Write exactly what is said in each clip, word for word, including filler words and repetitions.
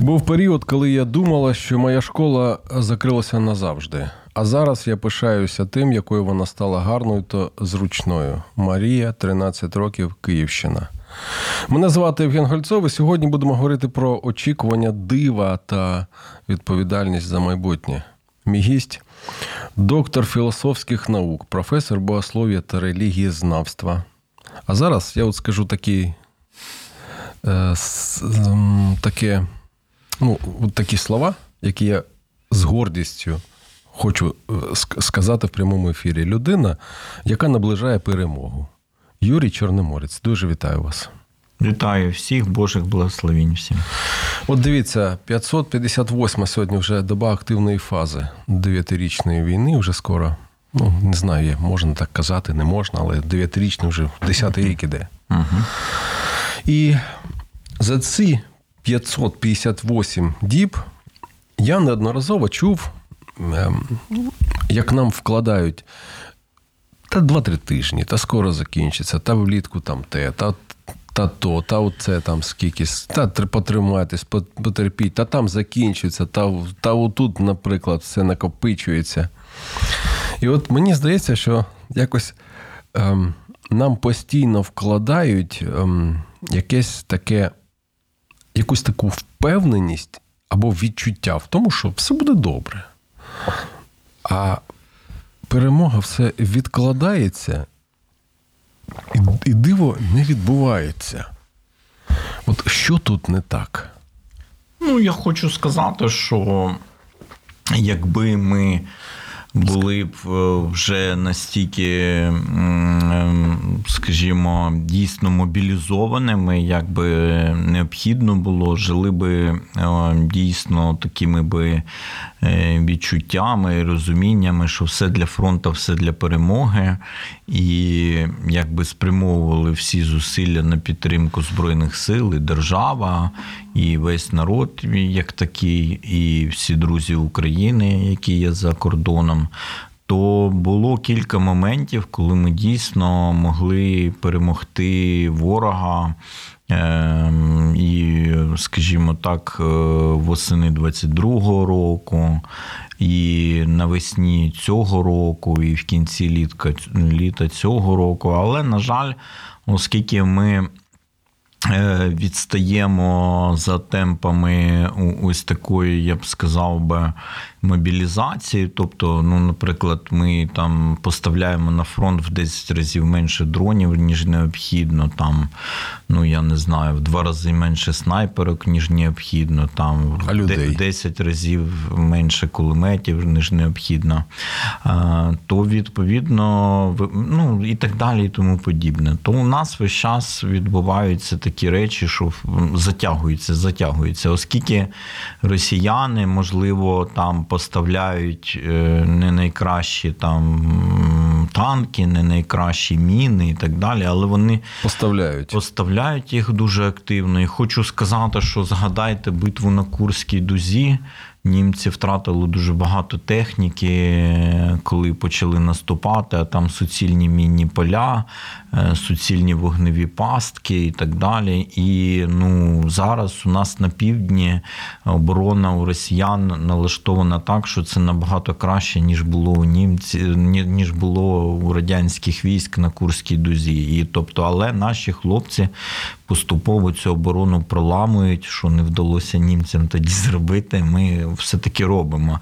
Був період, коли я думала, що моя школа закрилася назавжди. А зараз я пишаюся тим, якою вона стала гарною та зручною. Марія, тринадцять років, Київщина. Мене звати Євген Гольцов, і сьогодні будемо говорити про очікування дива та відповідальність за майбутнє. Мій гість – доктор філософських наук, професор богослов'я та релігієзнавства. А зараз я от скажу такі, е, с, таке, ну, такі слова, які я з гордістю хочу сказати в прямому ефірі. Людина, яка наближає перемогу. Юрій Чорноморець, дуже вітаю вас. Вітаю всіх, Божих благословінь всім. От дивіться, п'ятсот п'ятдесят восьма сьогодні вже доба активної фази дев'ятирічної війни, вже скоро. Ну, не знаю, можна так казати, не можна, але дев'ятирічний вже десятий рік іде. Угу. І за ці п'ятсот п'ятдесят вісім діб я неодноразово чув, як нам вкладають та два-три тижні, та скоро закінчиться, та влітку там те, та, та то, та оце там скількись, та потримайтесь, потерпіть, та там закінчується, та, та отут, наприклад, все накопичується. І от мені здається, що якось ем, нам постійно вкладають ем, якесь таке, якусь таку впевненість або відчуття в тому, що все буде добре. А перемога все відкладається, і, і диво не відбувається. От що тут не так? Ну, я хочу сказати, що якби ми були б вже настільки, скажімо, дійсно мобілізованими, як би необхідно було, жили би дійсно такими би відчуттями і розуміннями, що все для фронту, все для перемоги, і якби спрямовували всі зусилля на підтримку Збройних сил, і держава, і весь народ як такий, і всі друзі України, які є за кордоном, то було кілька моментів, коли ми дійсно могли перемогти ворога. І, скажімо так, восени двадцять другого року, і навесні цього року, і в кінці літка, літа цього року. Але, на жаль, оскільки ми відстаємо за темпами ось такої, я б сказав би, мобілізації. Тобто, ну, наприклад, ми там поставляємо на фронт в десять разів менше дронів, ніж необхідно, там, ну, я не знаю, в два рази менше снайперок, ніж необхідно, там, в десять разів менше кулеметів, ніж необхідно, то, відповідно, ну, і так далі, і тому подібне. То у нас весь час відбуваються такі речі, що затягуються, затягуються. Оскільки росіяни, можливо, там поставляють не найкращі там танки, не найкращі міни і так далі, але вони поставляють. поставляють їх дуже активно. І хочу сказати, що згадайте битву на Курській дузі. Німці втратили дуже багато техніки, коли почали наступати, а там суцільні мінні поля, суцільні вогневі пастки і так далі. І ну, зараз у нас на півдні оборона у росіян налаштована так, що це набагато краще, ніж було у німців, ніж було у радянських військ на Курській дузі. І, тобто, але наші хлопці поступово цю оборону проламують, що не вдалося німцям тоді зробити, ми все-таки робимо.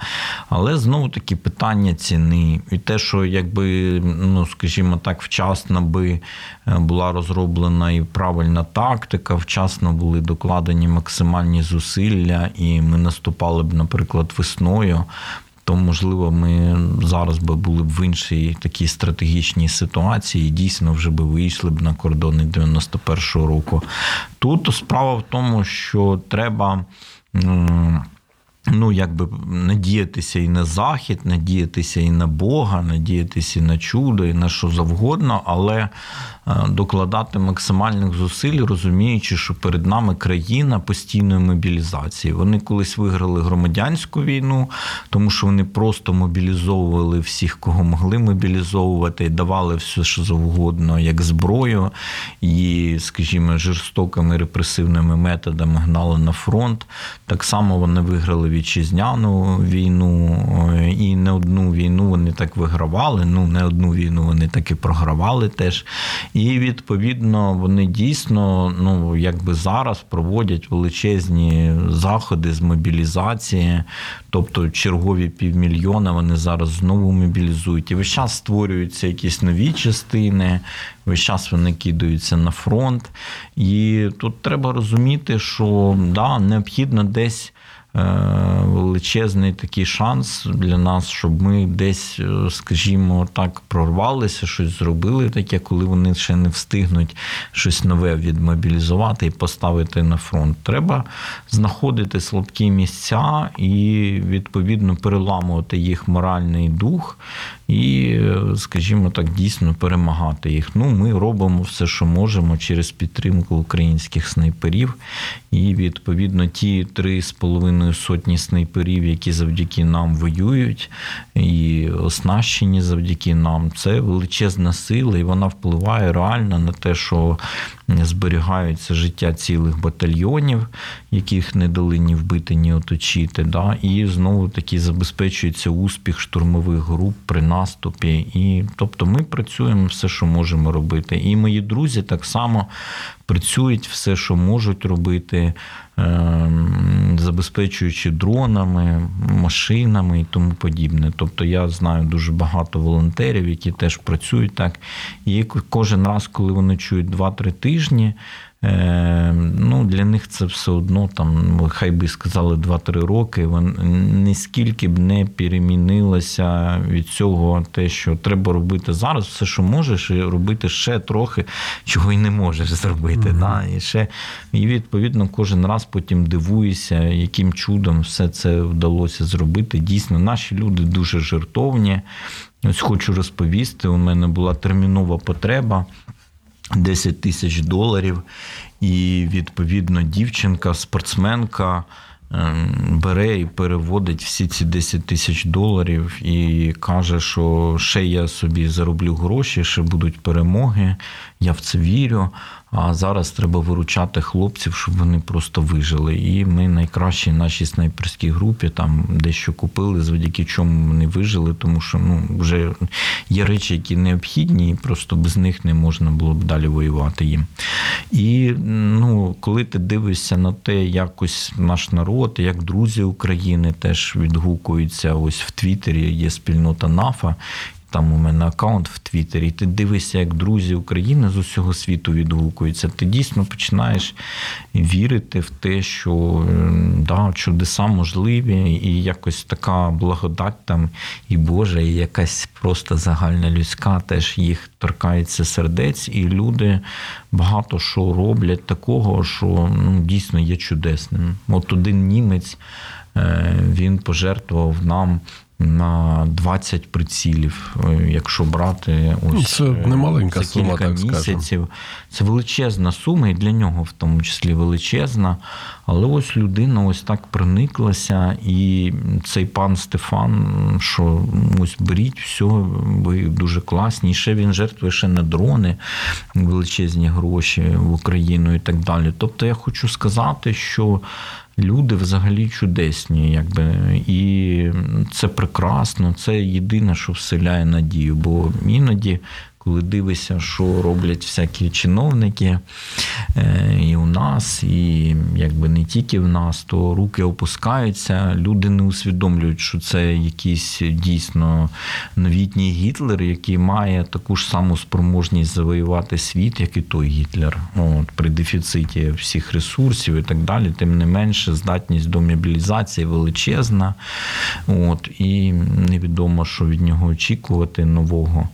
Але, знову-таки, питання ціни. І те, що, якби, ну, скажімо так, вчасно би була розроблена і правильна тактика, вчасно були докладені максимальні зусилля, і ми наступали б, наприклад, весною, то, можливо, ми зараз би були б в іншій такій стратегічній ситуації і дійсно вже би вийшли б на кордони дев'яносто першого року. Тут справа в тому, що треба... Ну, якби надіятися і на Захід, надіятися і на Бога, надіятися і на чудо, і на що завгодно, але докладати максимальних зусиль, розуміючи, що перед нами країна постійної мобілізації. Вони колись виграли громадянську війну, тому що вони просто мобілізовували всіх, кого могли мобілізовувати, і давали все, що завгодно, як зброю, і, скажімо, жорстокими репресивними методами гнали на фронт. Так само вони виграли вітчизняну війну, і не одну війну вони так вигравали, ну, не одну війну вони так і програвали теж. І, відповідно, вони дійсно, ну, якби зараз проводять величезні заходи з мобілізації, тобто чергові півмільйона вони зараз знову мобілізують. І весь час створюються якісь нові частини, весь час вони кидаються на фронт. І тут треба розуміти, що, да, необхідно десь величезний такий шанс для нас, щоб ми десь, скажімо так, прорвалися, щось зробили таке, коли вони ще не встигнуть щось нове відмобілізувати і поставити на фронт. Треба знаходити слабкі місця і, відповідно, переламувати їх моральний дух і, скажімо так, дійсно перемагати їх. Ну, ми робимо все, що можемо через підтримку українських снайперів і, відповідно, ті три з половиною сотні снайперів, які завдяки нам воюють і оснащені завдяки нам. Це величезна сила, і вона впливає реально на те, що зберігаються життя цілих батальйонів, яких не дали ні вбити, ні оточити. Да? І знову-таки забезпечується успіх штурмових груп при наступі. І, тобто ми працюємо все, що можемо робити. І мої друзі так само працюють все, що можуть робити, забезпечуючи дронами, машинами і тому подібне. Тобто я знаю дуже багато волонтерів, які теж працюють так. І кожен раз, коли вони чують два-три тижні, ну, для них це все одно, там, хай би сказали два-три роки, ніскільки б не перемінилося від цього те, що треба робити зараз, все, що можеш, і робити ще трохи, чого й не можеш зробити. Mm-hmm. Да? І, ще, і, відповідно, кожен раз потім дивуюся, яким чудом все це вдалося зробити. Дійсно, наші люди дуже жертовні. Ось хочу розповісти, у мене була термінова потреба, десять тисяч доларів, і, відповідно, дівчинка, спортсменка бере і переводить всі ці десять тисяч доларів і каже, що ще я собі зароблю гроші, ще будуть перемоги, я в це вірю, а зараз треба виручати хлопців, щоб вони просто вижили. І ми найкращі в нашій снайперській групі там дещо купили, завдяки чому вони вижили, тому що, ну, вже є речі, які необхідні, і просто без них не можна було б далі воювати їм. І, ну, коли ти дивишся на те, якось наш народ, як друзі України теж відгукуються, ось в Твіттері є спільнота НАФА, там у мене аккаунт в Твіттері, і ти дивишся, як друзі України з усього світу відгукуються. Ти дійсно починаєш вірити в те, що, да, чудеса можливі, і якось така благодать там, і Божа, і якась просто загальна людська, теж їх торкається сердець, і люди багато що роблять такого, що, ну, дійсно є чудесним. От один німець, він пожертвував нам на двадцять прицілів, якщо брати, ось це немаленька сума, так місяців. Це величезна сума, і для нього в тому числі величезна. Але ось людина ось так прониклася, і цей пан Стефан, що ось беріть все, ви дуже класні. І ще він жертвує ще на дрони величезні гроші в Україну і так далі. Тобто я хочу сказати, що люди взагалі чудесні, якби, і це прекрасно, це єдине, що вселяє надію, бо іноді, коли дивишся, що роблять всякі чиновники і у нас, і якби не тільки в нас, то руки опускаються, люди не усвідомлюють, що це якийсь дійсно новітній Гітлер, який має таку ж саму спроможність завоювати світ, як і той Гітлер. От, при дефіциті всіх ресурсів і так далі, тим не менше, здатність до мобілізації величезна. От, і невідомо, що від нього очікувати нового.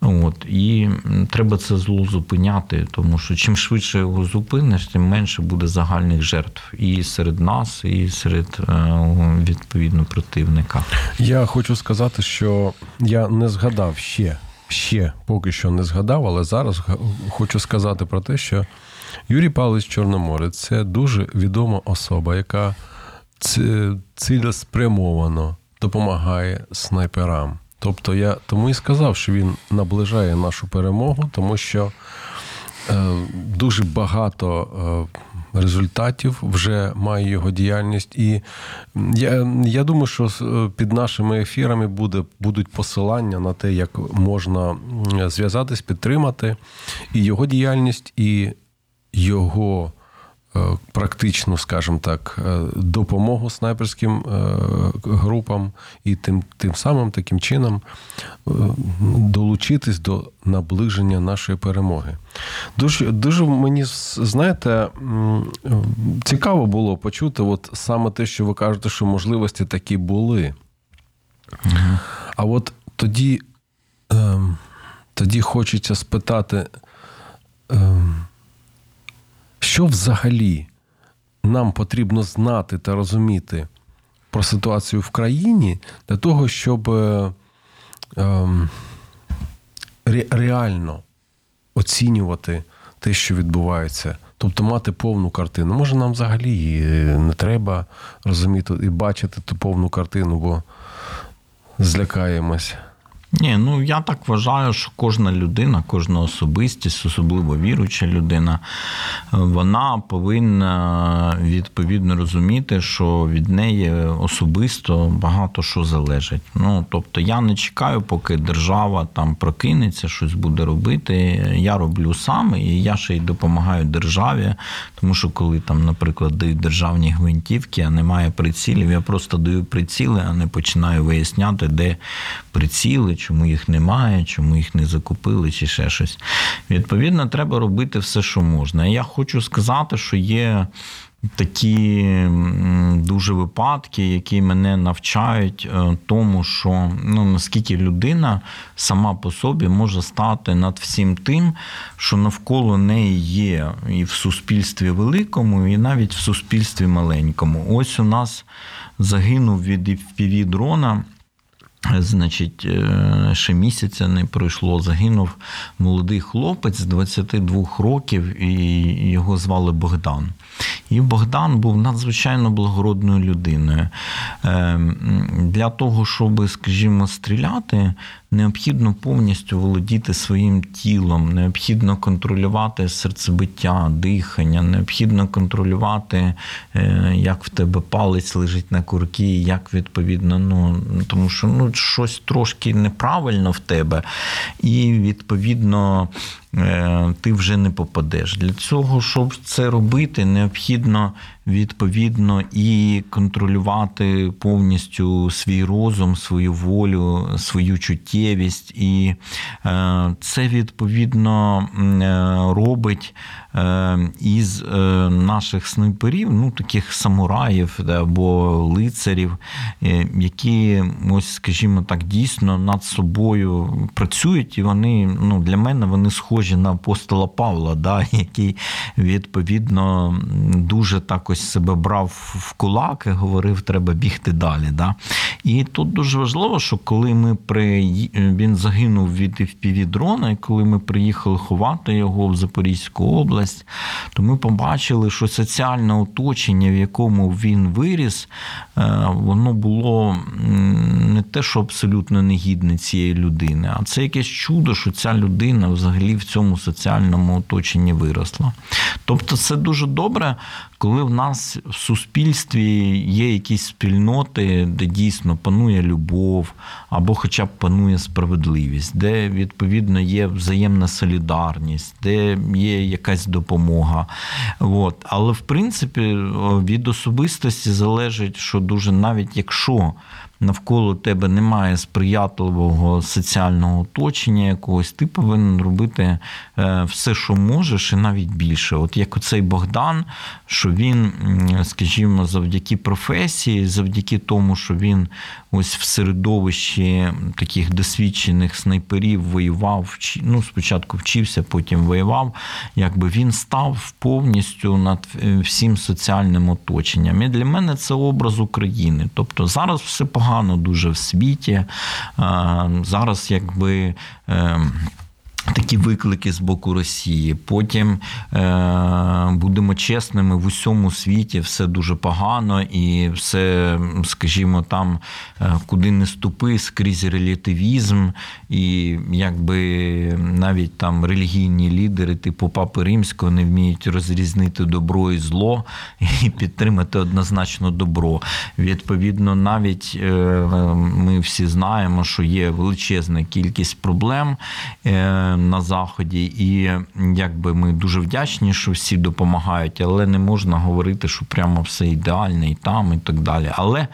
От, і треба це зло зупиняти, тому що чим швидше його зупиниш, тим менше буде загальних жертв. І серед нас, і серед, відповідно, противника. Я хочу сказати, що я не згадав ще, ще поки що не згадав, але зараз хочу сказати про те, що Юрій Павлович Чорноморець – це дуже відома особа, яка цілеспрямовано допомагає снайперам. Тобто я тому і сказав, що він наближає нашу перемогу, тому що е, дуже багато е, результатів вже має його діяльність. І я, я думаю, що під нашими ефірами буде, будуть посилання на те, як можна зв'язатись, підтримати і його діяльність, і його практичну, скажімо так, допомогу снайперським групам і тим, тим самим таким чином долучитись до наближення нашої перемоги. Дуже, дуже мені, знаєте, цікаво було почути от саме те, що ви кажете, що можливості такі були. Угу. А от тоді, тоді хочеться спитати, що взагалі нам потрібно знати та розуміти про ситуацію в країні для того, щоб ем, реально оцінювати те, що відбувається? Тобто мати повну картину. Може, нам взагалі не треба розуміти і бачити ту повну картину, бо злякаємось. Ні, ну я так вважаю, що кожна людина, кожна особистість, особливо віруюча людина, вона повинна відповідно розуміти, що від неї особисто багато що залежить. Ну, тобто я не чекаю, поки держава там прокинеться, щось буде робити. Я роблю сам, і я ще й допомагаю державі, тому що коли там, наприклад, дають державні гвинтівки, а немає прицілів, я просто даю приціли, а не починаю виясняти, де приціли, чому їх немає, чому їх не закупили, чи ще щось. Відповідно, треба робити все, що можна. Я хочу сказати, що є такі дуже випадки, які мене навчають тому, що ну, наскільки людина сама по собі може стати над всім тим, що навколо неї є і в суспільстві великому, і навіть в суспільстві маленькому. Ось у нас загинув від еф пі ві дрона, значить, ще місяця не пройшло, загинув молодий хлопець з двадцяти двох років, і його звали Богдан. І Богдан був надзвичайно благородною людиною. Для того, щоб, скажімо, стріляти, необхідно повністю володіти своїм тілом, необхідно контролювати серцебиття, дихання, необхідно контролювати, як в тебе палець лежить на курці, як відповідно, ну, тому що ну, щось трошки неправильно в тебе, і відповідно ти вже не попадеш. Для цього, щоб це робити, необхідно відповідно і контролювати повністю свій розум, свою волю, свою чуттєвість. І це, відповідно, робить із наших снайперів, ну, таких самураїв або лицарів, які, ось, скажімо так, дійсно над собою працюють, і вони, ну, для мене вони схожі на апостола Павла, да, який, відповідно, дуже так ось себе брав в кулак і говорив, треба бігти далі. Да? І тут дуже важливо, що коли ми при... він загинув від еф пі ві-дрона, і коли ми приїхали ховати його в Запорізьку область, то ми побачили, що соціальне оточення, в якому він виріс, воно було не те, що абсолютно негідне цієї людини, а це якесь чудо, що ця людина взагалі в цьому соціальному оточенні виросла. Тобто це дуже добре, коли в нас в суспільстві є якісь спільноти, де дійсно панує любов, або хоча б панує справедливість, де, відповідно, є взаємна солідарність, де є якась допомога. От. Але, в принципі, від особистості залежить, що дуже навіть якщо навколо тебе немає сприятливого соціального оточення якогось, ти повинен робити все, що можеш, і навіть більше. От як оцей Богдан, що він, скажімо, завдяки професії, завдяки тому, що він ось в середовищі таких досвідчених снайперів воював, ну, спочатку вчився, потім воював, якби він став повністю над всім соціальним оточенням. І для мене це образ України. Тобто зараз все погано дуже в світі. Зараз якби такі виклики з боку Росії. Потім, будемо чесними, в усьому світі все дуже погано і все, скажімо, там, куди не ступи, скрізь релятивізм і якби навіть там релігійні лідери типу Папи Римського не вміють розрізнити добро і зло і підтримати однозначно добро. Відповідно, навіть ми всі знаємо, що є величезна кількість проблем на Заході, і якби ми дуже вдячні, що всі допомагають, але не можна говорити, що прямо все ідеальне і там, і так далі. Але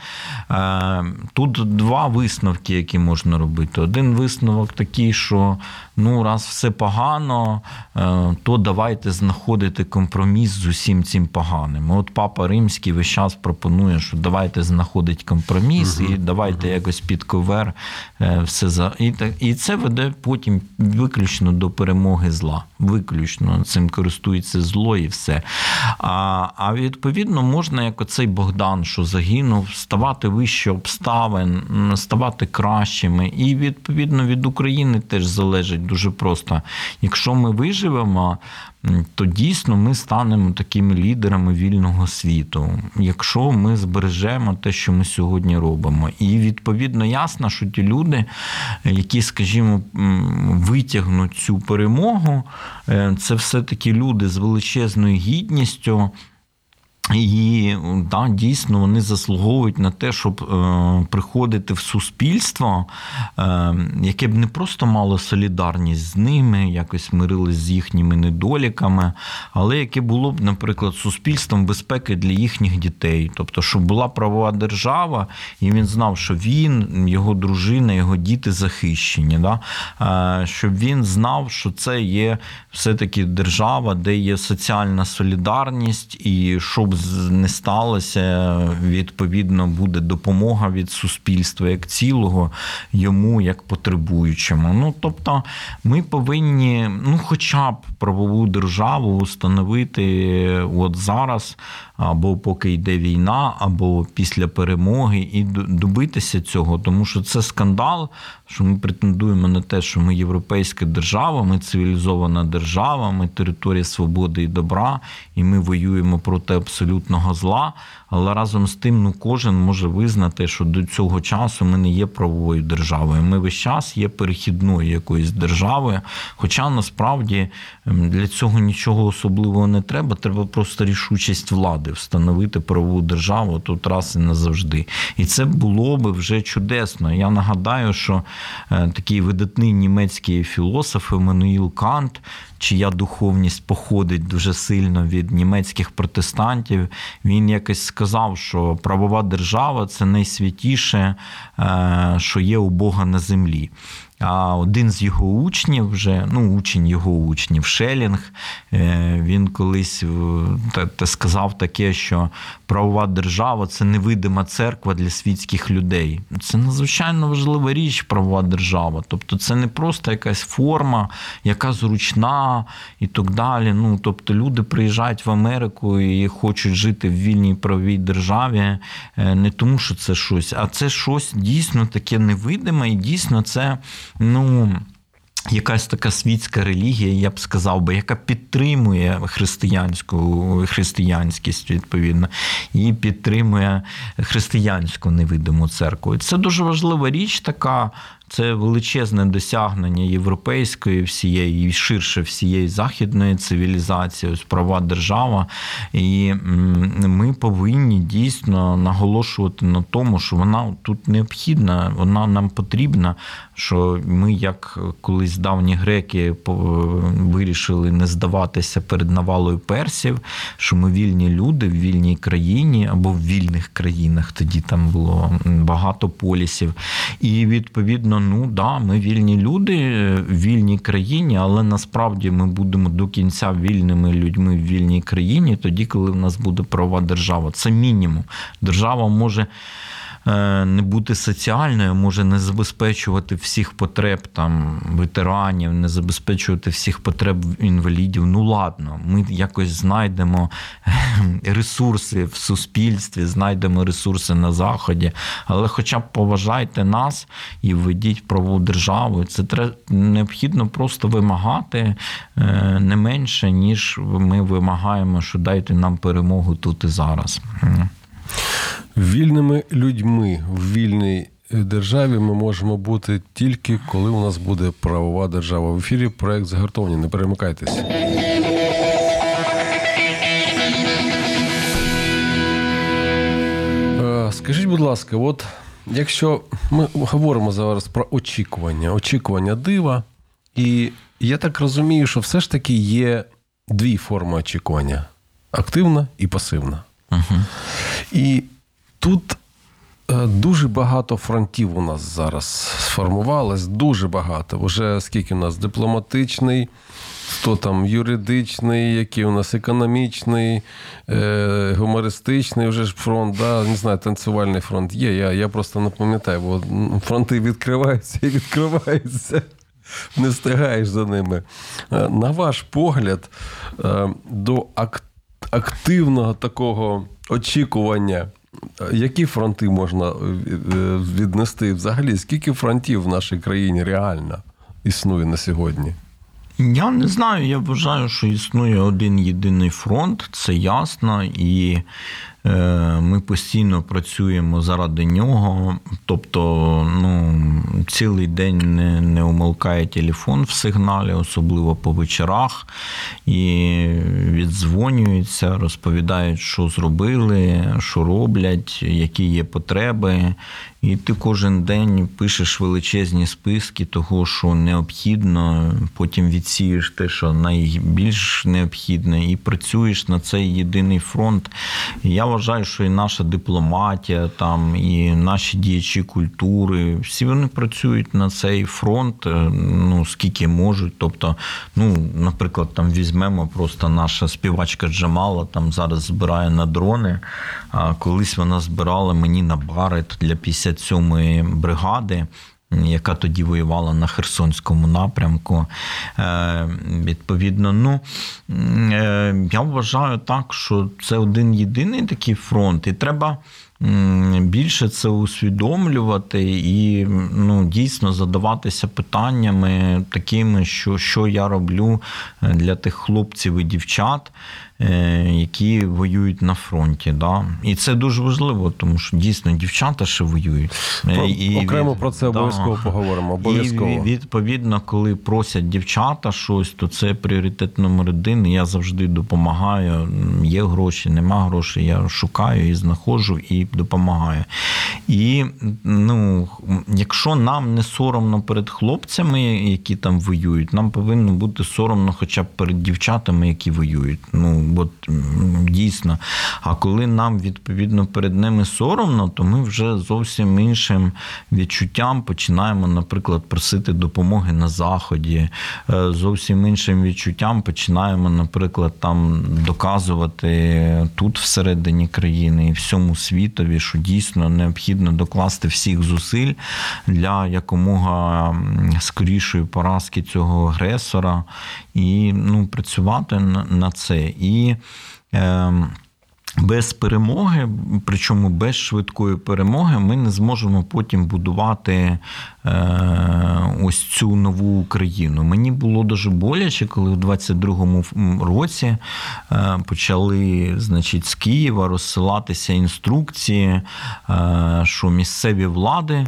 е, тут два висновки, які можна робити. Один висновок такий, що ну, раз все погано, е, то давайте знаходити компроміс з усім цим поганим. От Папа Римський весь час пропонує, що давайте знаходити компроміс, угу, і давайте угу. якось під ковер е, все за... І, так, і це веде потім виключно до перемоги зла. Виключно. Цим користується зло і все. А, а відповідно можна, як оцей Богдан, що загинув, ставати вище обставин, ставати кращими. І відповідно від України теж залежить дуже просто. Якщо ми виживемо, то дійсно ми станемо такими лідерами вільного світу, якщо ми збережемо те, що ми сьогодні робимо. І відповідно ясно, що ті люди, які, скажімо, витягнуть цю перемогу, це все-таки люди з величезною гідністю, і да, дійсно вони заслуговують на те, щоб е, приходити в суспільство, е, яке б не просто мало солідарність з ними, якось мирилось з їхніми недоліками, але яке було б, наприклад, суспільством безпеки для їхніх дітей. Тобто, щоб була правова держава, і він знав, що він, його дружина, його діти захищені. Да? Е, щоб він знав, що це є все-таки держава, де є соціальна солідарність, і щоб не сталося, відповідно, буде допомога від суспільства як цілого, йому як потребуючому. Ну, тобто, ми повинні, ну, хоча б правову державу встановити от зараз, або поки йде війна, або після перемоги, і добитися цього, тому що це скандал, що ми претендуємо на те, що ми європейська держава, ми цивілізована держава, ми територія свободи і добра, і ми воюємо проти абсолютного зла, але разом з тим, ну, кожен може визнати, що до цього часу ми не є правовою державою, ми весь час є перехідною якоюсь державою, хоча насправді для цього нічого особливого не треба, треба просто рішучість влади встановити правову державу тут раз і назавжди. І це було би вже чудесно. Я нагадаю, що такий видатний німецький філософ Іммануїл Кант, чия духовність походить дуже сильно від німецьких протестантів, він якось сказав, що правова держава – це найсвятіше, що є у Бога на землі. А один з його учнів вже, ну, учень його учнів, Шелінг, він колись сказав таке, що правова держава – це невидима церква для світських людей. Це надзвичайно важлива річ, правова держава. Тобто це не просто якась форма, яка зручна і так далі. Ну, тобто люди приїжджають в Америку і хочуть жити в вільній правовій державі не тому, що це щось, а це щось дійсно таке невидиме і дійсно це, ну, якась така світська релігія, я б сказав би, яка підтримує християнську, християнськість, відповідно, і підтримує християнську невидиму церкву. Це дуже важлива річ така, Це величезне досягнення європейської всієї, і ширше всієї західної цивілізації, ось права держава. І ми повинні дійсно наголошувати на тому, що вона тут необхідна, вона нам потрібна, що ми, як колись давні греки, вирішили не здаватися перед навалою персів, що ми вільні люди в вільній країні або в вільних країнах, тоді там було багато полісів. І відповідно, ну да, ми вільні люди в вільній країні, але насправді ми будемо до кінця вільними людьми в вільній країні, тоді, коли в нас буде правова держава. Це мінімум. Держава може не бути соціальною, може не забезпечувати всіх потреб там ветеранів, не забезпечувати всіх потреб інвалідів. Ну ладно, ми якось знайдемо ресурси в суспільстві, знайдемо ресурси на Заході, але хоча б поважайте нас і введіть правову державу. Це треба, необхідно просто вимагати не менше, ніж ми вимагаємо, що дайте нам перемогу тут і зараз. Вільними людьми в вільній державі ми можемо бути тільки, коли у нас буде правова держава. В ефірі проект «Загартовані». Не перемикайтесь. Скажіть, будь ласка, от якщо ми говоримо зараз про очікування, очікування дива, і я так розумію, що все ж таки є дві форми очікування – активна і пасивна. Uh-huh. І тут дуже багато фронтів у нас зараз сформувалось, дуже багато. Уже скільки у нас дипломатичний, хто там юридичний, який у нас економічний, е- гумористичний вже ж фронт, да? Не знаю, танцювальний фронт є, я, я просто не пам'ятаю, бо фронти відкриваються і відкриваються. Не встигаєш за ними. На ваш погляд, до активності, активного такого очікування, які фронти можна віднести взагалі? Скільки фронтів в нашій країні реально існує на сьогодні? Я не знаю. Я вважаю, що існує один єдиний фронт, це ясно, і ми постійно працюємо заради нього. Тобто, ну, цілий день не, не умолкає телефон в сигналі, особливо по вечорах, і віддзвонюються, розповідають, що зробили, що роблять, які є потреби. І ти кожен день пишеш величезні списки того, що необхідно, потім відсієш те, що найбільш необхідне, і працюєш на цей єдиний фронт. Я вважаю, що і наша дипломатія, там, і наші діячі культури, всі вони працюють на цей фронт, ну, скільки можуть. Тобто, ну, наприклад, там візьмемо просто наша співачка Джамала, там зараз збирає на дрони, а колись вона збирала мені на бари для п'ятдесят сьомої бригади, яка тоді воювала на Херсонському напрямку. Е, відповідно, ну, е, я вважаю так, що це один єдиний такий фронт, і треба більше це усвідомлювати і, ну, дійсно задаватися питаннями такими, що, що я роблю для тих хлопців і дівчат, які воюють на фронті. Да? І це дуже важливо, тому що дійсно дівчата ще воюють. Про, і, окремо від... про це обов'язково да. поговоримо. Обов'язково. І відповідно, коли просять дівчата щось, то це пріоритет номер один. Я завжди допомагаю. Є гроші, нема грошей, я шукаю і знаходжу, і допомагаю. І, ну, якщо нам не соромно перед хлопцями, які там воюють, нам повинно бути соромно хоча б перед дівчатами, які воюють. Ну, бо дійсно. А коли нам, відповідно, перед ними соромно, то ми вже зовсім іншим відчуттям починаємо, наприклад, просити допомоги на Заході. Зовсім іншим відчуттям починаємо, наприклад, там доказувати тут всередині країни і всьому світові, що дійсно необхідно докласти всіх зусиль для якомога скорішої поразки цього агресора і, ну, працювати на це. І е, без перемоги, причому без швидкої перемоги, ми не зможемо потім будувати ось цю нову Україну. Мені було дуже боляче, коли в двадцять другому році почали, значить, з Києва розсилатися інструкції, що місцеві влади,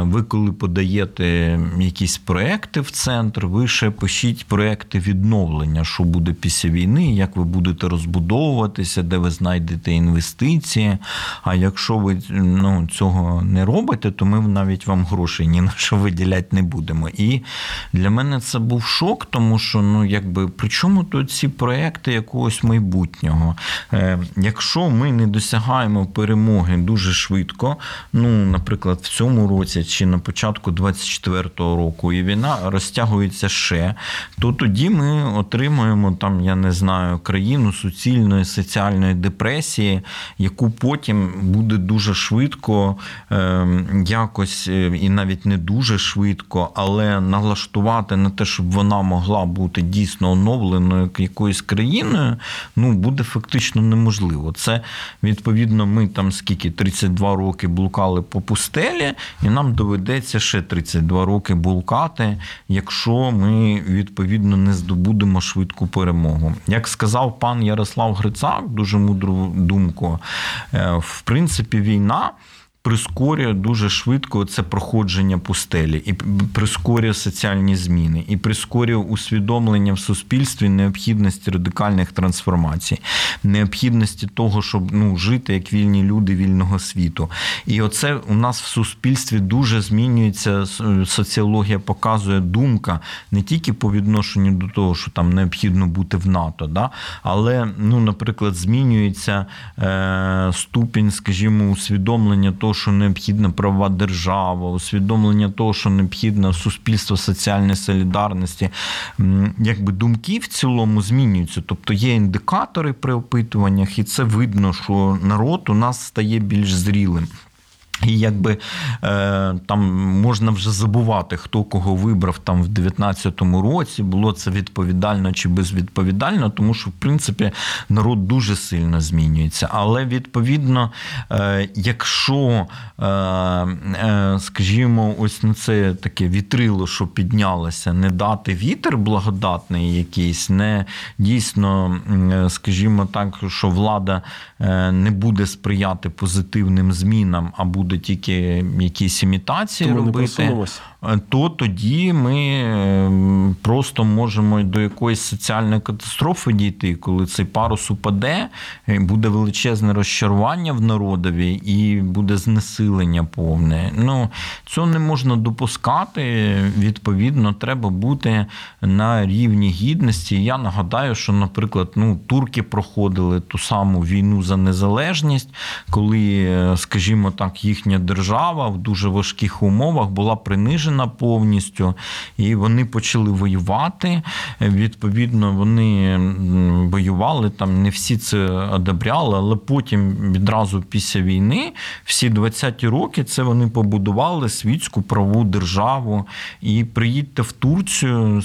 ви коли подаєте якісь проекти в центр, ви ще пишіть проекти відновлення, що буде після війни, як ви будете розбудовуватися, де ви знайдете інвестиції. А якщо ви ну, цього не робите, то ми навіть вам грошей ні на що виділяти не будемо. І для мене це був шок, тому що, ну, якби, при чому тут ці проекти якогось майбутнього? Е, якщо ми не досягаємо перемоги дуже швидко, ну, наприклад, в цьому році чи на початку двадцять четвертого року, і війна розтягується ще, то тоді ми отримуємо, там, я не знаю, країну суцільної соціальної депресії, яку потім буде дуже швидко, якось, і навіть не дуже швидко, але налаштувати на те, щоб вона могла бути дійсно оновленою якоюсь країною, ну, буде фактично неможливо. Це, відповідно, ми там скільки, тридцять два роки блукали по пустелі, і нам доведеться ще тридцять два роки блукати, якщо ми, відповідно, не здобудемо швидку перемогу. Як сказав пан Ярослав Грицак, дуже мудру думку. В принципі, війна прискорює дуже швидко це проходження пустелі, і прискорює соціальні зміни, і прискорює усвідомлення в суспільстві необхідності радикальних трансформацій, необхідності того, щоб ну, жити як вільні люди вільного світу. І оце у нас в суспільстві дуже змінюється, соціологія показує думка не тільки по відношенню до того, що там необхідно бути в НАТО, да? Але, ну, наприклад, змінюється е, ступінь, скажімо, усвідомлення того, що необхідна права держава, усвідомлення того, що необхідне суспільство соціальної солідарності. Якби думки в цілому змінюються. Тобто є індикатори при опитуваннях, і це видно, що народ у нас стає більш зрілим. І якби там можна вже забувати, хто кого вибрав там в дев'ятнадцятому році, було це відповідально чи безвідповідально, тому що, в принципі, народ дуже сильно змінюється. Але, відповідно, якщо, скажімо, ось на це таке вітрило, що піднялося, не дати вітер благодатний якийсь, не дійсно, скажімо так, що влада не буде сприяти позитивним змінам, а буде тільки якісь імітації Тому робити, то тоді ми просто можемо до якоїсь соціальної катастрофи дійти, коли цей парус упаде, буде величезне розчарування в народові і буде знесилення повне. Ну, цього не можна допускати, відповідно, треба бути на рівні гідності. Я нагадаю, що, наприклад, ну, турки проходили ту саму війну за незалежність, коли, скажімо так, їхня держава в дуже важких умовах була принижена повністю, і вони почали воювати. Відповідно, вони воювали, там не всі це одобряли, але потім відразу після війни, всі двадцяті роки, це вони побудували світську правову державу. І приїдьте в Турцію,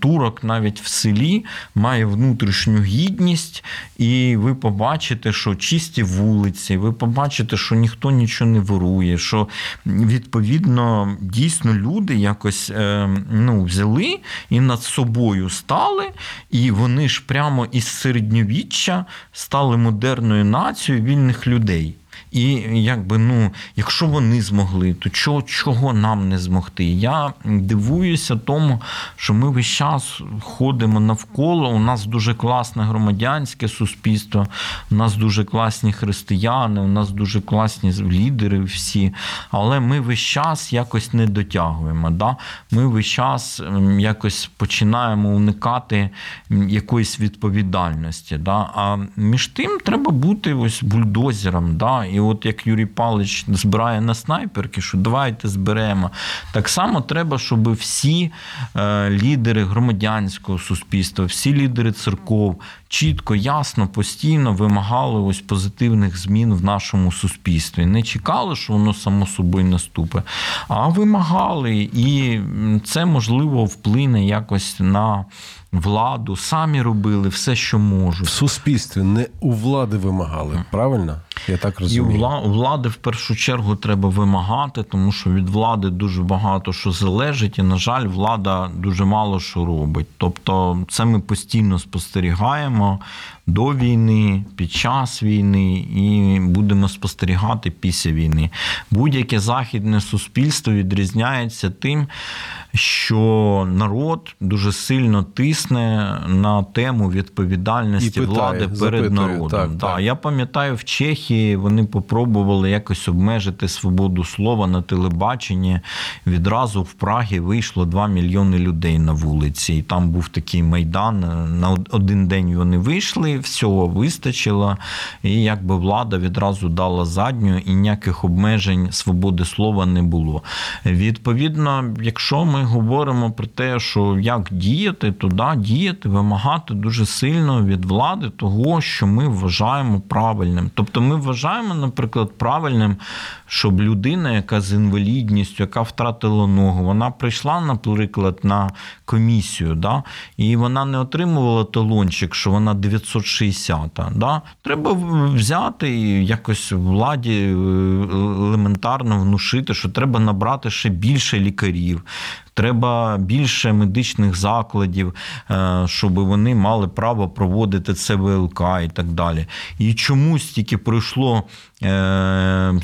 турок навіть в селі має внутрішню гідність, і ви побачите, що чисті вулиці, ви побачите, що ніхто нічого не вирує, що, відповідно, дійсно люди якось ну, взяли і над собою стали, і вони ж прямо із середньовіччя стали модерною нацією вільних людей. І якби, ну, якщо вони змогли, то чого, чого нам не змогти? Я дивуюся тому, що ми весь час ходимо навколо, у нас дуже класне громадянське суспільство, у нас дуже класні християни, у нас дуже класні лідери всі, але ми весь час якось не дотягуємо, да? Ми весь час якось починаємо уникати якоїсь відповідальності, да? А між тим треба бути ось бульдозером, да? І от як Юрій Павлович збирає на снайперки, що давайте зберемо. Так само треба, щоб всі лідери громадянського суспільства, всі лідери церков, чітко, ясно, постійно вимагали ось позитивних змін в нашому суспільстві. Не чекали, що воно само собою наступить, а вимагали. І це, можливо, вплине якось на владу. Самі робили все, що можуть. В суспільстві, не у влади вимагали, правильно? Я так розумію. І у влади в першу чергу треба вимагати, тому що від влади дуже багато що залежить, і, на жаль, влада дуже мало що робить. Тобто це ми постійно спостерігаємо до війни, під час війни і будемо спостерігати після війни. Будь-яке західне суспільство відрізняється тим, що народ дуже сильно тисне на тему відповідальності питає, влади перед запитує, народом. Так, да, так. Я пам'ятаю, в Чехії вони попробували якось обмежити свободу слова на телебаченні. Відразу в Прагі вийшло два мільйони людей на вулиці. І там був такий майдан. На один день вони вийшли, всього вистачило. І якби влада відразу дала задню, і ніяких обмежень свободи слова не було. Відповідно, якщо ми говоримо про те, що як діяти, то да, діяти, вимагати дуже сильно від влади того, що ми вважаємо правильним. Тобто ми вважаємо, наприклад, правильним, щоб людина, яка з інвалідністю, яка втратила ногу, вона прийшла, наприклад, на комісію, да, і вона не отримувала талончик, що вона дев'ятсот шістдесята. Да. Треба взяти і якось владі елементарно внушити, що треба набрати ще більше лікарів. Треба більше медичних закладів, щоб вони мали право проводити ЦВЛК і так далі. І чомусь тільки пройшло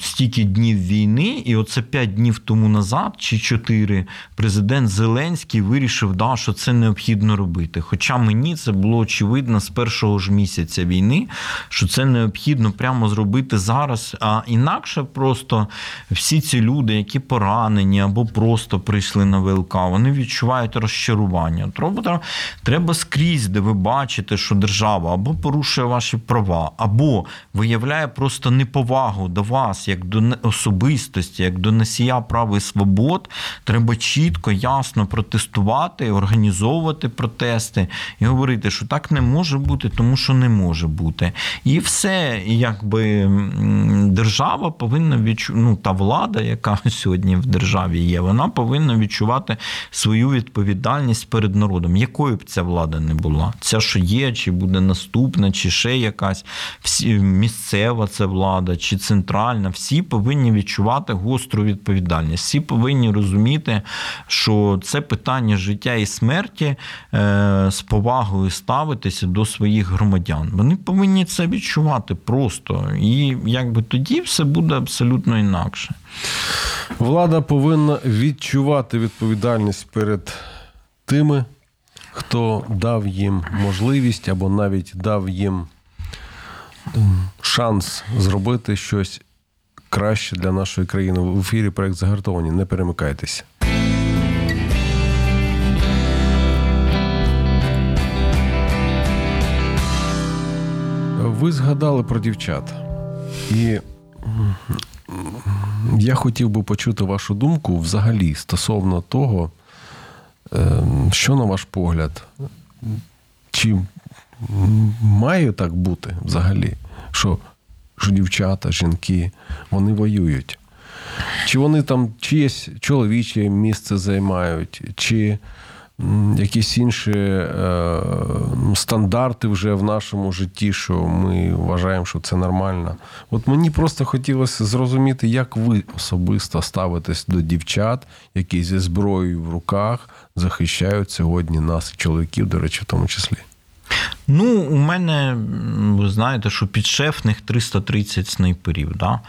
стільки днів війни, і оце п'ять днів тому назад, чи чотири, президент Зеленський вирішив, да, що це необхідно робити. Хоча мені це було очевидно з першого ж місяця війни, що це необхідно прямо зробити зараз, а інакше просто всі ці люди, які поранені або просто прийшли на ВЛК, вони відчувають розчарування. Треба, треба скрізь, де ви бачите, що держава або порушує ваші права, або виявляє просто неповагу повагу до вас, як до особистості, як до носія прав і свобод, треба чітко, ясно протестувати, організовувати протести і говорити, що так не може бути, тому що не може бути. І все, якби держава повинна відчувати, ну, та влада, яка сьогодні в державі є, вона повинна відчувати свою відповідальність перед народом. Якою б ця влада не була? Ця, що є, чи буде наступна, чи ще якась місцева ця влада, чи центральна, всі повинні відчувати гостру відповідальність. Всі повинні розуміти, що це питання життя і смерті, е, з повагою ставитися до своїх громадян. Вони повинні це відчувати просто. І якби тоді все буде абсолютно інакше. Влада повинна відчувати відповідальність перед тими, хто дав їм можливість або навіть дав їм шанс зробити щось краще для нашої країни. В ефірі проект «Загартовані». Не перемикайтеся. Ви згадали про дівчат. І я хотів би почути вашу думку взагалі стосовно того, що, на ваш погляд, чи має так бути взагалі, що, що дівчата, жінки, вони воюють. Чи вони там чиєсь чоловіче місце займають, чи якісь інші е, стандарти вже в нашому житті, що ми вважаємо, що це нормально. От мені просто хотілося зрозуміти, як ви особисто ставитесь до дівчат, які зі зброєю в руках захищають сьогодні нас, чоловіків, до речі, в тому числі. Ну, у мене, ви знаєте, що підшефних триста тридцять снайперів, да?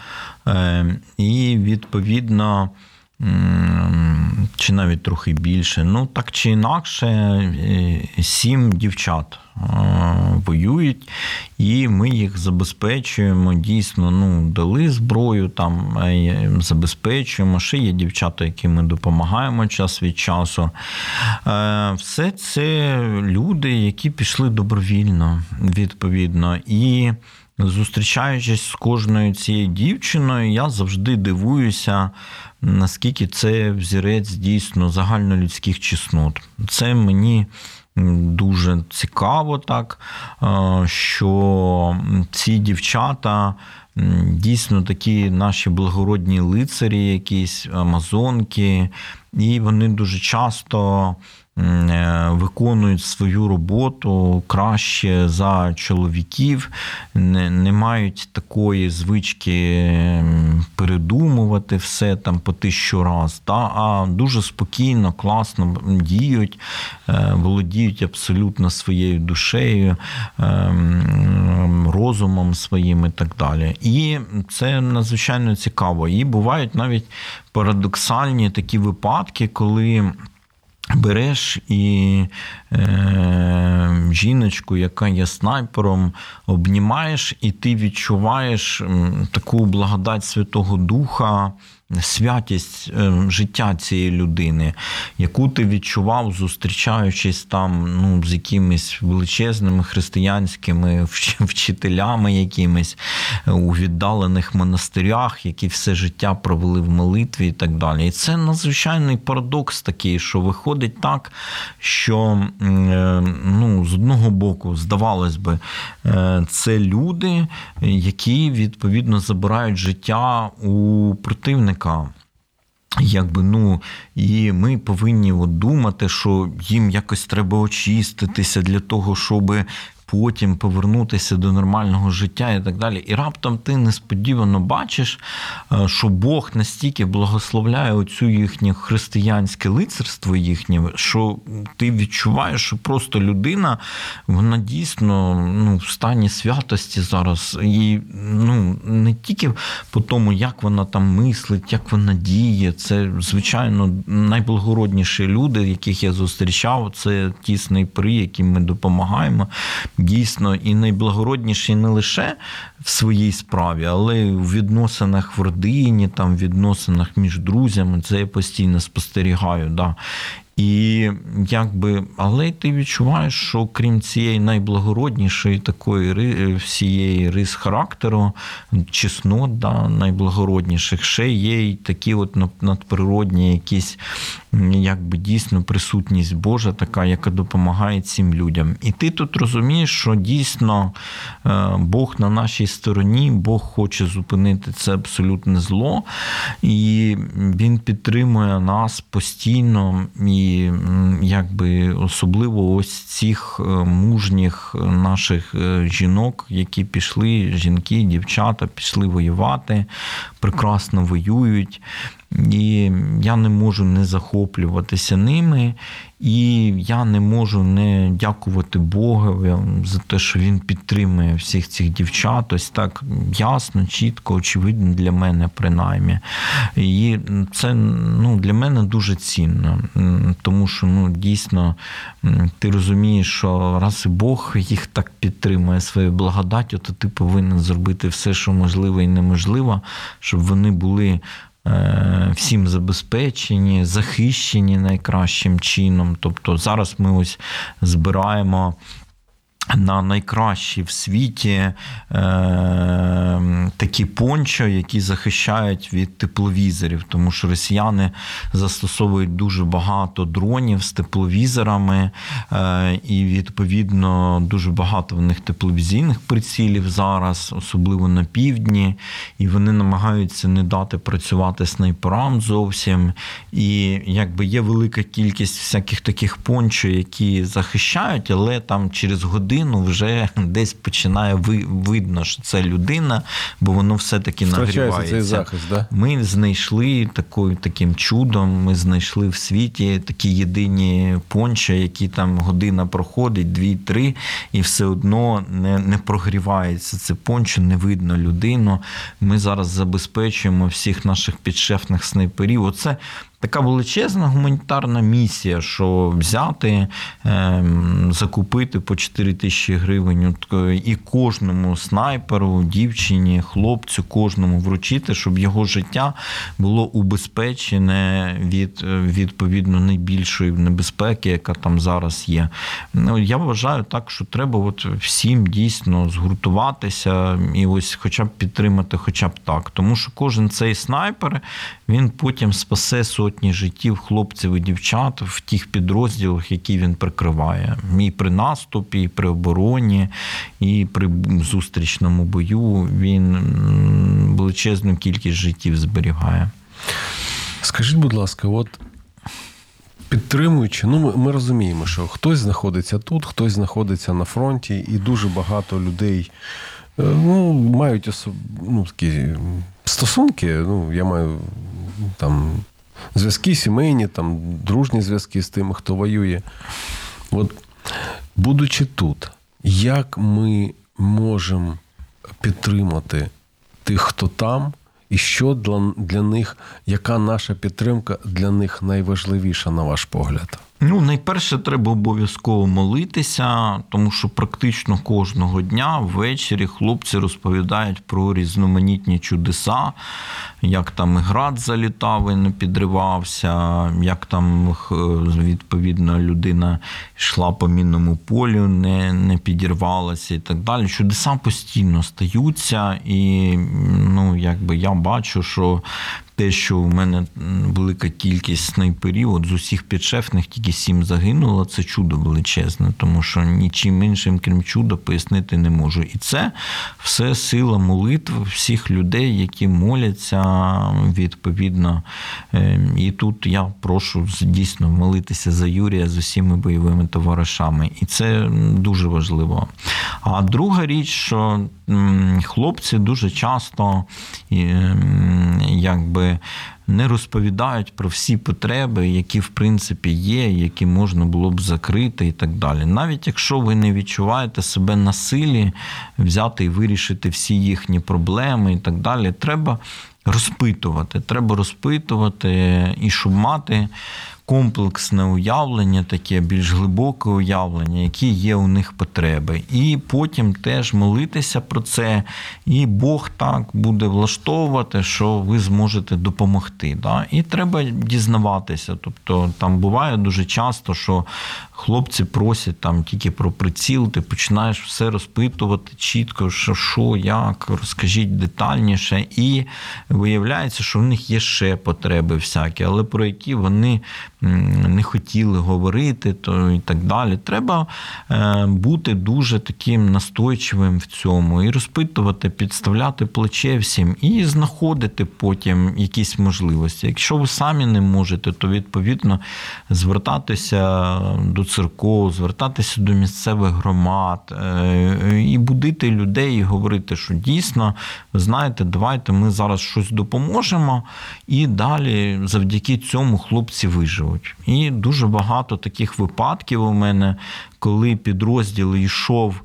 І, відповідно, чи навіть трохи більше, ну, так чи інакше, сім дівчат воюють, і ми їх забезпечуємо, дійсно, ну, дали зброю, там, забезпечуємо, ще є дівчата, яким ми допомагаємо час від часу. Все це люди, які пішли добровільно, відповідно, і зустрічаючись з кожною цією дівчиною, я завжди дивуюся, наскільки це взірець дійсно загальнолюдських чеснот. Це мені дуже цікаво так, що ці дівчата дійсно такі наші благородні лицарі якісь, амазонки, і вони дуже часто виконують свою роботу краще за чоловіків, не, не мають такої звички передумувати все там по тисячу раз, та, а дуже спокійно, класно діють, володіють абсолютно своєю душею, розумом своїм і так далі. І це надзвичайно цікаво. І бувають навіть парадоксальні такі випадки, коли береш і е, жіночку, яка є снайпером, обнімаєш, і ти відчуваєш таку благодать Святого Духа, святість життя цієї людини, яку ти відчував, зустрічаючись там, ну, з якимись величезними християнськими вчителями якимись у віддалених монастирях, які все життя провели в молитві і так далі. І це надзвичайний парадокс такий, що виходить так, що, ну, з одного боку, здавалось би, це люди, які, відповідно, забирають життя у противника. Якби, ну, і ми повинні от думати, що їм якось треба очиститися для того, щоб потім повернутися до нормального життя і так далі. І раптом ти несподівано бачиш, що Бог настільки благословляє оцю їхнє християнське лицарство їхнє, що ти відчуваєш, що просто людина, вона дійсно, ну, в стані святості зараз. І, ну, не тільки по тому, як вона там мислить, як вона діє. Це, звичайно, найблагородніші люди, яких я зустрічав. Це ті снайпери, яким ми допомагаємо. Дійсно, і найблагородніші не лише в своїй справі, але й у відносинах в родині, там, в відносинах між друзями. Це я постійно спостерігаю, да. І якби, але ти відчуваєш, що крім цієї найблагороднішої такої всієї рис характеру, чеснот, да, найблагородніших, ще є й такі от надприродні якісь, якби дійсно присутність Божа така, яка допомагає цим людям. І ти тут розумієш, що дійсно Бог на нашій стороні, Бог хоче зупинити це абсолютне зло, і Він підтримує нас постійно. І якби особливо ось цих мужніх наших жінок, які пішли, жінки, дівчата, пішли воювати, прекрасно воюють. І я не можу не захоплюватися ними, і я не можу не дякувати Богові за те, що Він підтримує всіх цих дівчат, ось так ясно, чітко, очевидно для мене принаймні. І це, ну, для мене дуже цінно, тому що, ну, дійсно ти розумієш, що раз і Бог їх так підтримує своєю благодаттю, то ти повинен зробити все, що можливо і неможливо, щоб вони були всім забезпечені, захищені найкращим чином. Тобто зараз ми ось збираємо на найкращі в світі е, такі пончо, які захищають від тепловізорів, тому що росіяни застосовують дуже багато дронів з тепловізорами, е, і, відповідно, дуже багато в них тепловізійних прицілів зараз, особливо на півдні, і вони намагаються не дати працювати снайперам зовсім. І, якби, є велика кількість всяких таких пончо, які захищають, але там через годину вже десь починає видно, що це людина, бо воно все-таки нагрівається. Захист, да? Ми знайшли такою, таким чудом, ми знайшли в світі такі єдині пончо, які там година проходить, дві-три, і все одно не, не прогрівається це пончо, не видно людину. Ми зараз забезпечуємо всіх наших підшефних снайперів. Оце така величезна гуманітарна місія, що взяти, е, закупити по чотири тисячі гривень і кожному снайперу, дівчині, хлопцю, кожному вручити, щоб його життя було убезпечене від, відповідно, найбільшої небезпеки, яка там зараз є. Ну, я вважаю так, що треба от всім дійсно згуртуватися і ось хоча б підтримати, хоча б так. Тому що кожен цей снайпер, він потім спасе сотні сотні життів хлопців і дівчат в тих підрозділах, які він прикриває. І при наступі, і при обороні, і при зустрічному бою він величезну кількість життів зберігає. Скажіть, будь ласка, от підтримуючи, ну ми, ми розуміємо, що хтось знаходиться тут, хтось знаходиться на фронті, і дуже багато людей ну, мають особ... ну, такі стосунки, ну, я маю там зв'язки сімейні, там дружні зв'язки з тими, хто воює. От, будучи тут, як ми можемо підтримати тих, хто там, і що для, для них, яка наша підтримка для них найважливіша, на ваш погляд? Ну, найперше, треба обов'язково молитися, тому що практично кожного дня ввечері хлопці розповідають про різноманітні чудеса, як там і град залітав і не підривався, як там, відповідно, людина йшла по мінному полю, не, не підірвалася і так далі. Чудеса постійно стаються, і, ну, якби я бачу, що те, що в мене велика кількість снайперів, от з усіх підшефних тільки сім загинуло, це чудо величезне, тому що нічим іншим, крім чуда, пояснити не можу. І це все сила молитв всіх людей, які моляться, відповідно. І тут я прошу дійсно молитися за Юрія з усіма бойовими товаришами. І це дуже важливо. А друга річ, що хлопці дуже часто якби не розповідають про всі потреби, які, в принципі, є, які можна було б закрити і так далі. Навіть якщо ви не відчуваєте себе на силі взяти і вирішити всі їхні проблеми і так далі, треба розпитувати. Треба розпитувати і щоб мати комплексне уявлення, таке більш глибоке уявлення, які є у них потреби. І потім теж молитися про це, і Бог так буде влаштовувати, що ви зможете допомогти. Да? І треба дізнаватися. Тобто там буває дуже часто, що хлопці просять там тільки про приціл, ти починаєш все розпитувати чітко, що, що як, розкажіть детальніше. І виявляється, що в них є ще потреби всякі, але про які вони не хотіли говорити, то і так далі. Треба бути дуже таким настойчивим в цьому і розпитувати, підставляти плече всім і знаходити потім якісь можливості. Якщо ви самі не можете, то відповідно звертатися до церков, звертатися до місцевих громад і будити людей, і говорити, що дійсно, знаєте, давайте ми зараз щось допоможемо і далі завдяки цьому хлопці вийдуть. Живуть. І дуже багато таких випадків у мене, коли підрозділ йшов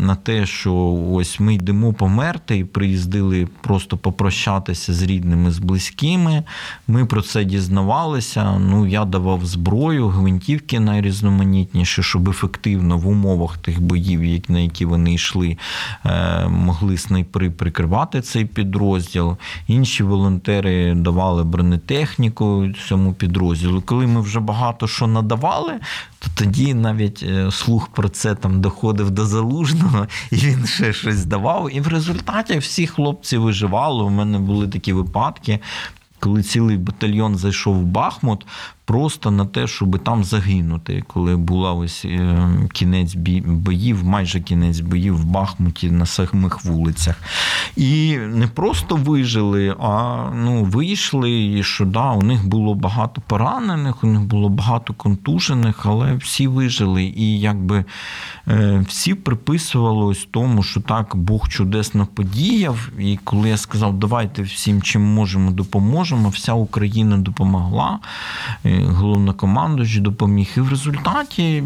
на те, що ось ми йдемо померти, і приїздили просто попрощатися з рідними, з близькими. Ми про це дізнавалися. Ну, я давав зброю, гвинтівки найрізноманітніші, щоб ефективно в умовах тих боїв, на які вони йшли, могли снайпери прикривати цей підрозділ. Інші волонтери давали бронетехніку цьому підрозділу. Коли ми вже багато що надавали, то тоді навіть слух про це там доходив до Залужного, і він ще щось давав. І в результаті всі хлопці виживали. У мене були такі випадки, коли цілий батальйон зайшов в Бахмут просто на те, щоб там загинути. Коли була ось кінець боїв, майже кінець боїв в Бахмуті на самих вулицях. І не просто вижили, а ну, вийшли, і що да, у них було багато поранених, у них було багато контужених, але всі вижили. І якби всі приписувалось тому, що так Бог чудесно подіяв. І коли я сказав, давайте всім, чим можемо, допоможемо, вся Україна допомогла. Головнокомандувач допоміг. І в результаті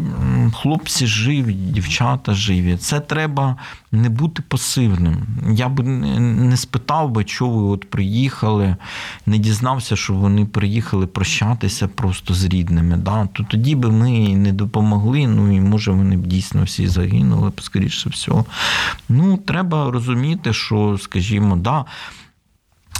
хлопці живі, дівчата живі. Це треба не бути пасивним. Я б не спитав би, чого ви от приїхали, не дізнався, що вони приїхали прощатися просто з рідними. Да? То тоді би ми не допомогли, ну і може вони б дійсно всі загинули, скоріше всього. Ну, треба розуміти, що, скажімо, да,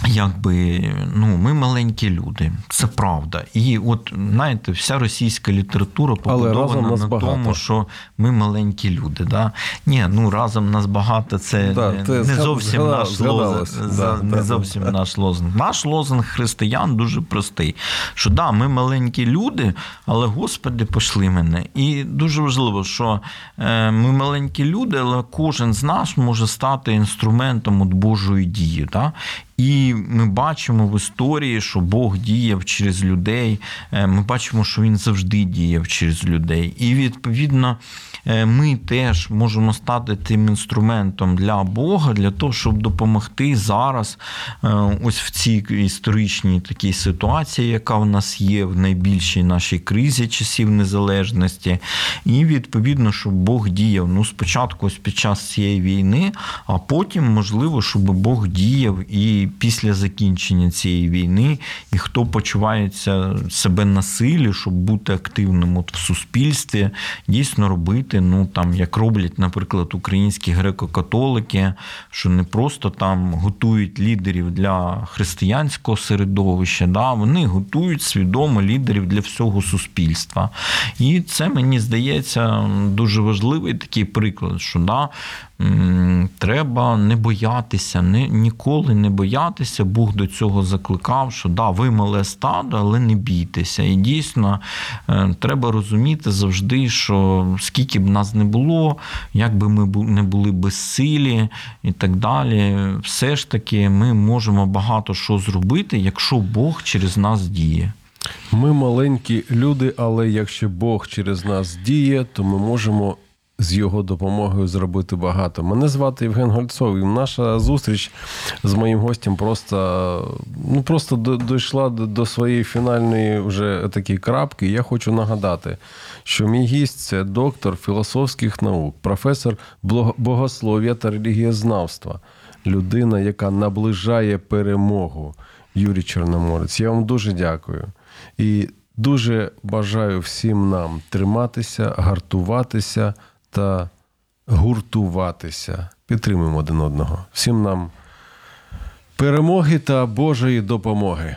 якби, ну, ми маленькі люди, це правда. І от, знаєте, вся російська література побудована на багато. тому, що ми маленькі люди. Да? Ні, ну, разом нас багато, це да, не, не зовсім згад... наш лозунг. Да, не да, зовсім да. наш лозунг. Наш лозунг християн дуже простий, що, да, ми маленькі люди, але, Господи, пошли мене. І дуже важливо, що е, ми маленькі люди, але кожен з нас може стати інструментом от Божої дії, да? І ми бачимо в історії, що Бог діяв через людей, ми бачимо, що Він завжди діяв через людей. І, відповідно, ми теж можемо стати тим інструментом для Бога, для того, щоб допомогти зараз ось в цій історичній такій ситуації, яка в нас є, в найбільшій нашій кризі часів незалежності. І, відповідно, щоб Бог діяв, ну, спочатку ось під час цієї війни, а потім, можливо, щоб Бог діяв і після закінчення цієї війни, і хто почувається себе на силі, щоб бути активним от в суспільстві, дійсно робити, ну, там, як роблять, наприклад, українські греко-католики, що не просто там готують лідерів для християнського середовища, да, вони готують свідомо лідерів для всього суспільства. І це, мені здається, дуже важливий такий приклад, що, да, треба не боятися, не, ніколи не боятися. Бог до цього закликав, що да, ви мале стадо, але не бійтеся. І дійсно треба розуміти завжди, що скільки б нас не було, як би ми не були безсилі і так далі, все ж таки ми можемо багато що зробити, якщо Бог через нас діє. Ми маленькі люди, але якщо Бог через нас діє, то ми можемо з його допомогою зробити багато. Мене звати Євген Гольцов, і наша зустріч з моїм гостем просто, ну, просто дійшла до своєї фінальної вже такої крапки. Я хочу нагадати, що мій гість – це доктор філософських наук, професор богослов'я та релігієзнавства, людина, яка наближає перемогу, Юрій Чорноморець. Я вам дуже дякую. І дуже бажаю всім нам триматися, гартуватися та гуртуватися. Підтримуємо один одного. Всім нам перемоги та Божої допомоги.